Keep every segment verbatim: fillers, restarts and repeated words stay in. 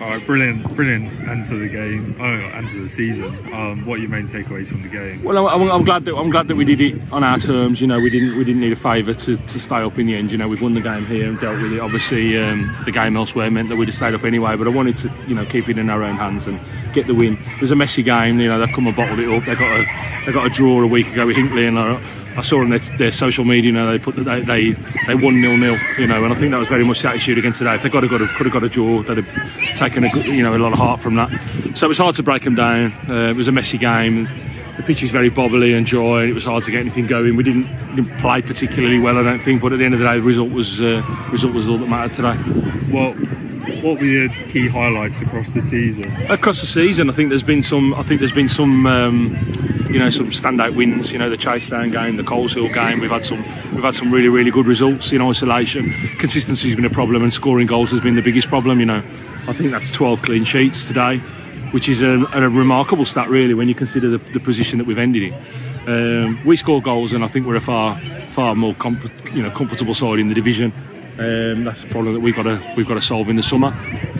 Alright, brilliant, brilliant end to the game, oh, end to the season. Um, what are your main takeaways from the game? Well, I'm, I'm glad that I'm glad that we did it on our terms. You know, we didn't we didn't need a favour to, to stay up in the end. You know, we've won the game here and dealt with it. Obviously, um, the game elsewhere meant that we'd have stayed up anyway. But I wanted to, you know, keep it in our own hands and get the win. It was a messy game. You know, they've come and bottled it up. They got a they got a draw a week ago with Hinkley, and I, I saw on their, their social media, you know, they put they they, they won nil nil. You know, and I think that was very much the attitude against today. If they got a, got a, could have got a draw, they'd have taken a you know a lot of heart from that. So it was hard to break them down. Uh, it was a messy game. The pitch is very bobbly and dry. It was hard to get anything going. We didn't, didn't play particularly well, I don't think. But at the end of the day, the result was uh, result was all that mattered today. Well, what were your key highlights across the season? Across the season, I think there's been some. I think there's been some. Um, You know, some standout wins. You know, the Chasetown game, the Coleshill game. We've had some, we've had some really, really good results in isolation. Consistency's been a problem, and scoring goals has been the biggest problem. You know, I think that's twelve clean sheets today, which is a, a remarkable stat, really, when you consider the, the position that we've ended in. Um, we score goals, and I think we're a far, far more comfort, you know, comfortable side in the division. Um, that's a problem that we've got to we've got to solve in the summer.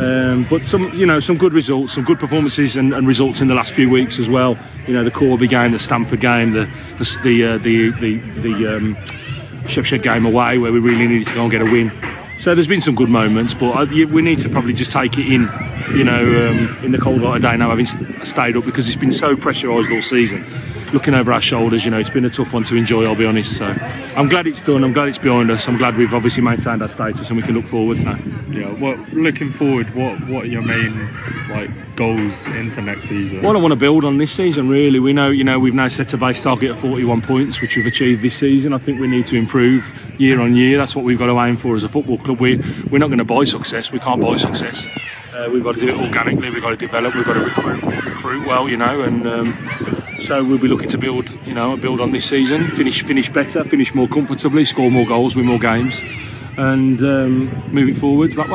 Um, but some you know some good results, some good performances, and, and results in the last few weeks as well. You know, the Corby game, the Stamford game, the the the uh, the the, the um, Shepshed game away, where we really needed to go and get a win. So there's been some good moments, but I, we need to probably just take it in, you know, um, in the cold light of day now, having stayed up, because it's been so pressurised all season. Looking over our shoulders, you know, it's been a tough one to enjoy, I'll be honest. So I'm glad it's done, I'm glad it's behind us, I'm glad we've obviously maintained our status and we can look forwards now. Yeah, well, looking forward, what, what are your main, like, goals into next season? Well, I want to build on this season, really. We know, you know, we've now set a base target of forty-one points, which we've achieved this season. I think we need to improve year on year. That's what we've got to aim for as a football club. We, we're not going to buy success. We can't buy success. Uh, we've got to do it organically. We've got to develop. We've got to recruit, recruit well, you know. And um, so we'll be looking to build, you know, build on this season. Finish, finish better. Finish more comfortably. Score more goals. Win more games, and um, move it forwards that way.